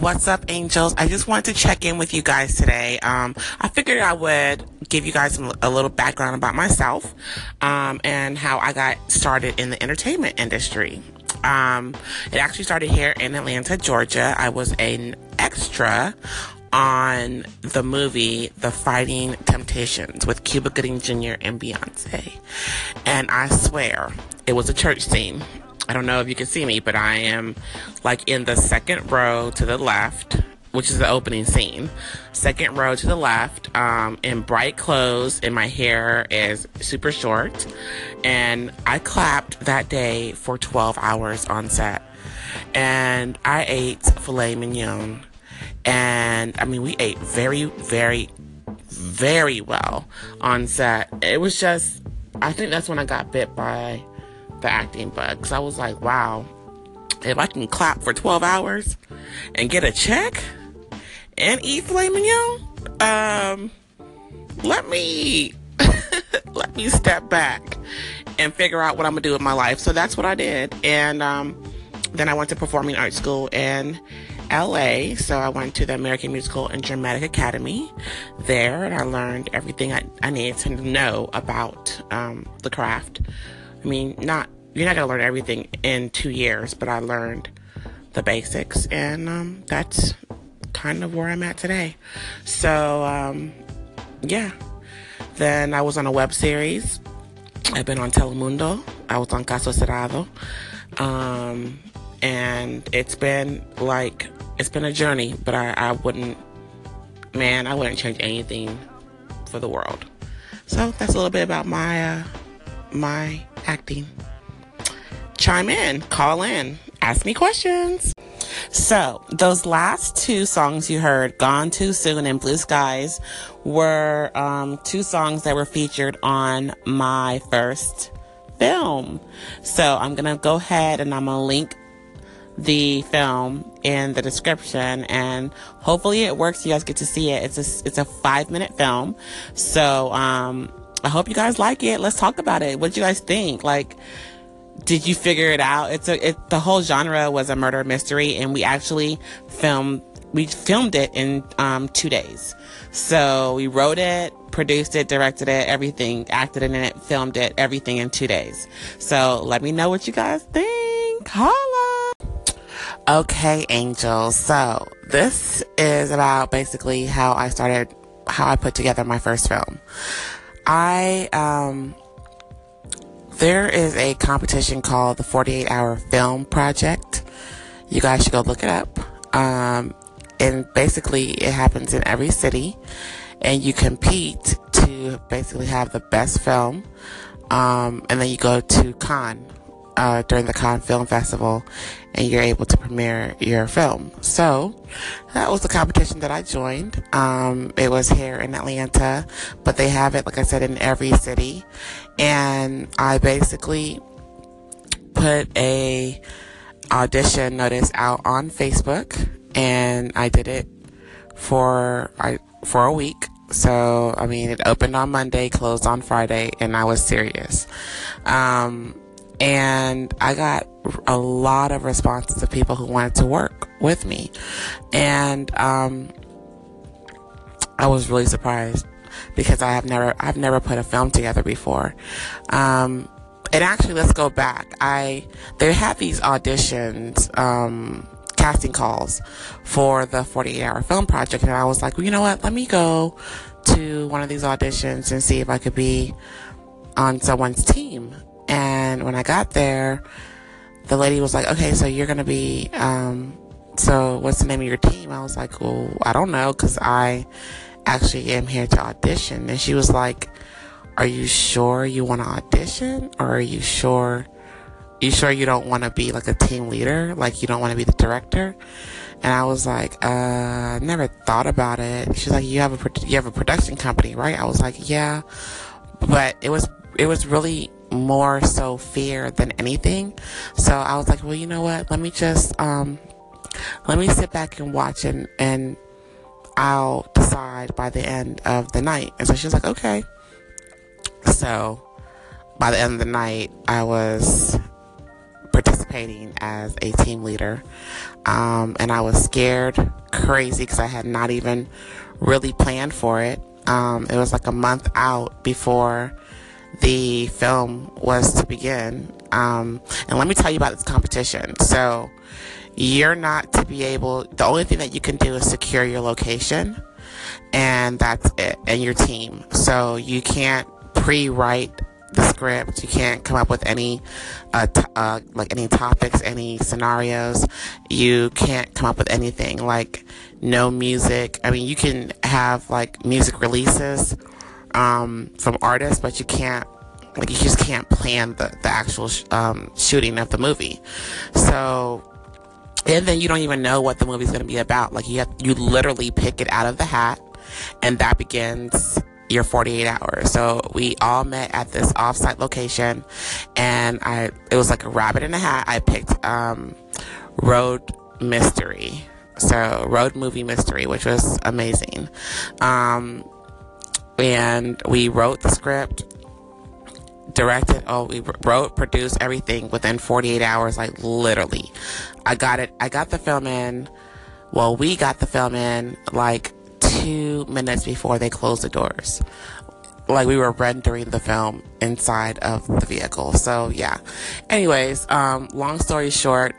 What's up, angels? I just wanted to check in with you guys today. I figured I would give you guys a little background about myself and how I got started in the entertainment industry. It actually started here in Atlanta, Georgia. I was an extra on the movie The Fighting Temptations with Cuba Gooding Jr. and Beyoncé. And I swear, it was a church scene. I don't know if you can see me, but I am like in the second row to the left, which is the opening scene. Second row to the left, in bright clothes, and my hair is super short. And I clapped that day for 12 hours on set. And I ate filet mignon. And I mean, we ate very, very, very well on set. It was just, I think that's when I got bit by the acting bug, because I was like, wow, if I can clap for 12 hours and get a check and eat filet mignon, let me step back and figure out what I'm gonna do with my life. So that's what I did. And then I went to performing arts school in LA. So I went to the American Musical and Dramatic Academy there, and I learned everything I needed to know about the craft. I mean, you're not going to learn everything in 2 years, but I learned the basics, and that's kind of where I'm at today. So, yeah. Then I was on a web series. I've been on Telemundo. I was on Caso Cerrado. And it's been a journey, but I wouldn't change anything for the world. So that's a little bit about my acting. Chime in, call in, ask me questions. So those last two songs you heard, Gone Too Soon and Blue Skies, were two songs that were featured on my first film. So I'm gonna go ahead and I'm gonna link the film in the description, and hopefully it works. You guys get to see it. It's a 5-minute film. So I hope you guys like it. Let's talk about it. What do you guys think? Like, did you figure it out? The whole genre was a murder mystery, and we actually filmed it in 2 days. So we wrote it, produced it, directed it, everything, acted in it, filmed it, everything in 2 days. So let me know what you guys think. Holla. Okay, angels. So this is about basically how I put together my first film. There is a competition called the 48-Hour Film Project. You guys should go look it up. And basically it happens in every city, and you compete to basically have the best film. And then you go to Cannes, during the Cannes Film Festival, and you're able to premiere your film. So that was the competition that I joined. It was here in Atlanta, but they have it, like I said, in every city. And I basically put a audition notice out on Facebook, and I did it for a week. So, I mean, it opened on Monday, closed on Friday, and I was serious. And I got a lot of responses of people who wanted to work with me. And I was really surprised, because I've never put a film together before. And actually, let's go back. They have these auditions, casting calls for the 48-Hour Film Project, and I was like, well, you know what? Let me go to one of these auditions and see if I could be on someone's team. And when I got there, the lady was like, okay, so you're going to be, so what's the name of your team? I was like, well, I don't know, because I actually am here to audition. And she was like, are you sure you want to audition? Or are you sure you don't want to be like a team leader? Like, you don't want to be the director? And I was like, I never thought about it. She's like, you have a production company, right? I was like, yeah, but it was really more so fear than anything. So I was like, well, you know what? Let me just let me sit back and watch, and I'll decide by the end of the night. And so she was like, okay. So by the end of the night, I was participating participating as a team leader. And I was scared crazy because I had not even really planned for it. It was like a month out before the film was to begin. And let me tell you about this competition. So you're not to be able, the only thing that you can do is secure your location, and that's it, and your team. So you can't pre-write the script. You can't come up with any like any topics, any scenarios. You can't come up with anything, like no music. I mean, you can have like music releases from artists, but you can't, like, you just can't plan the actual shooting of the movie. So, and then you don't even know what the movie's going to be about. Like, you literally pick it out of the hat, and that begins your 48 hours. So we all met at this offsite location, and it was like a rabbit in a hat. I picked road mystery, so road movie mystery, which was amazing. And we wrote the script, we wrote, produced everything within 48 hours, like literally. We got the film in like 2 minutes before they closed the doors. Like, we were rendering the film inside of the vehicle. So yeah. Anyways, long story short,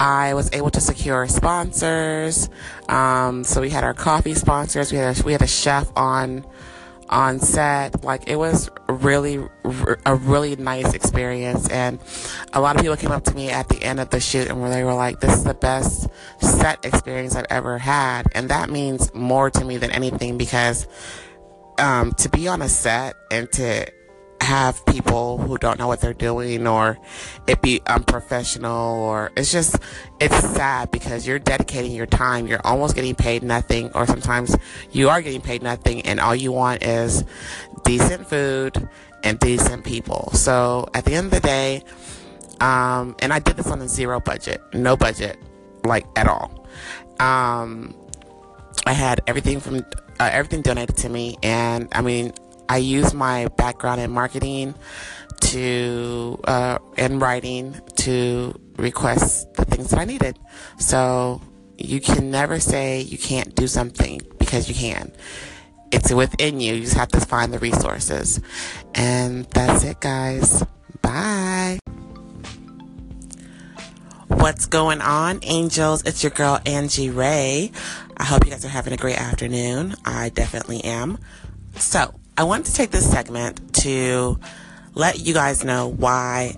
I was able to secure sponsors. So we had our coffee sponsors. We had a chef on set. Like, it was really a really nice experience, and a lot of people came up to me at the end of the shoot and they were like, this is the best set experience I've ever had. And that means more to me than anything, because to be on a set and to have people who don't know what they're doing, or it be unprofessional, or it's sad, because you're dedicating your time, you're almost getting paid nothing, or sometimes you are getting paid nothing, and all you want is decent food and decent people. So at the end of the day, and I did this on a zero budget, no budget, like at all. I had everything donated to me, and I mean, I use my background in marketing and writing to request the things that I needed. So you can never say you can't do something, because you can. It's within you. You just have to find the resources. And that's it, guys. Bye. What's going on, angels? It's your girl, Angie Ray. I hope you guys are having a great afternoon. I definitely am. So, I wanted to take this segment to let you guys know why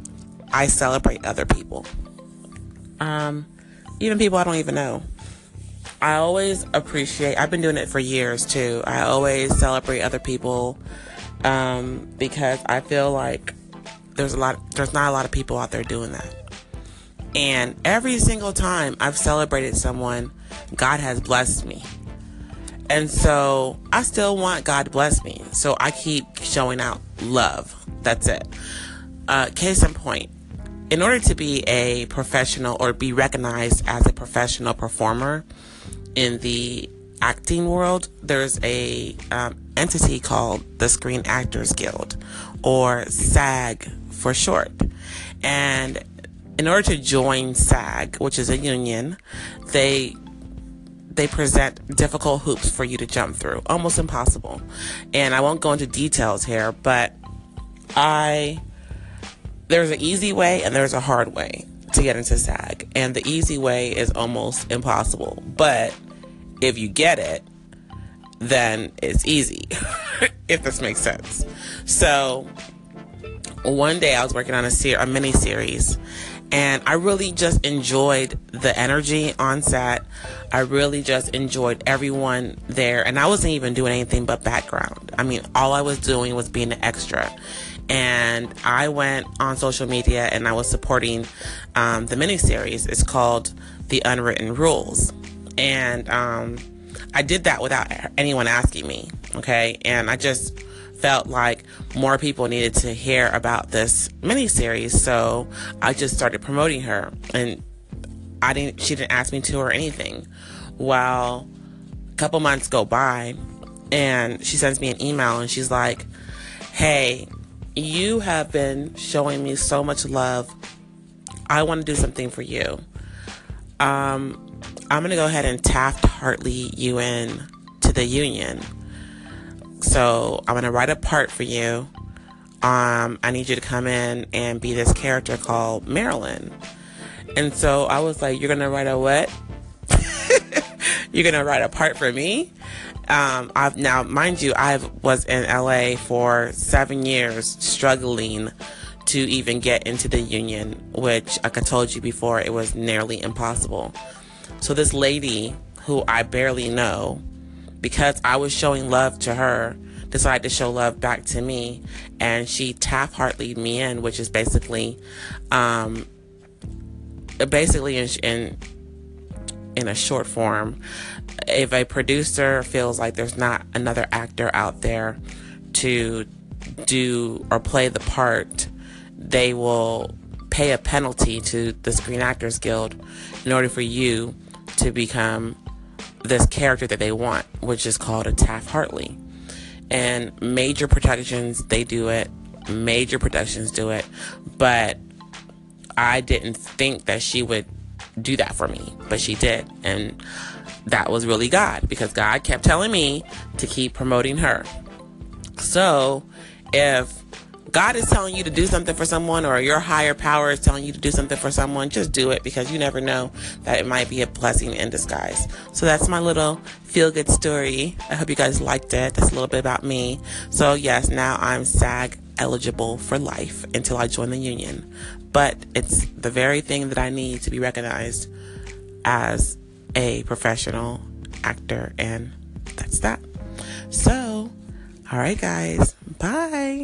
I celebrate other people. Even people I don't even know. I always appreciate, I've been doing it for years too. I always celebrate other people because I feel like there's not a lot of people out there doing that. And every single time I've celebrated someone, God has blessed me. And so I still want God to bless me. So I keep showing out love. That's it. Case in point, in order to be a professional or be recognized as a professional performer in the acting world, there's a entity called the Screen Actors Guild, or SAG for short. And in order to join SAG, which is a union, they present difficult hoops for you to jump through, almost impossible. And I won't go into details here, but there's an easy way and there's a hard way to get into SAG. And the easy way is almost impossible, but if you get it, then it's easy, if this makes sense. So one day I was working on a mini series, and I really just enjoyed the energy on set. I really just enjoyed everyone there. And I wasn't even doing anything but background. I mean, all I was doing was being an extra. And I went on social media and I was supporting the miniseries. It's called The Unwritten Rules. And I did that without anyone asking me, okay? And I just felt like more people needed to hear about this miniseries, so I just started promoting her, and she didn't ask me to or anything. Well, a couple months go by, and she sends me an email, and she's like, "Hey, you have been showing me so much love I want to do something for you. I'm going to go ahead and Taft Hartley you in to the union. So I'm going to write a part for you. I need you to come in and be this character called Marilyn. And so I was like, you're going to write a what? You're going to write a part for me? Now, mind you, I was in LA for 7 years struggling to even get into the union, which, like I told you before, it was nearly impossible. So this lady who I barely know, because I was showing love to her, decided to show love back to me, and she Taft Hartley'd me in, which is basically in a short form, if a producer feels like there's not another actor out there to do or play the part, they will pay a penalty to the Screen Actors Guild in order for you to become this character that they want, which is called a Taft Hartley. And major productions, they do it. Major productions do it. But I didn't think that she would do that for me, but she did. And that was really God, because God kept telling me to keep promoting her. So if God is telling you to do something for someone, or your higher power is telling you to do something for someone, just do it, because you never know, that it might be a blessing in disguise. So that's my little feel-good story. I hope you guys liked it. That's a little bit about me. So yes, now I'm SAG eligible for life until I join the union. But it's the very thing that I need to be recognized as a professional actor. And that's that. So, all right, guys. Bye.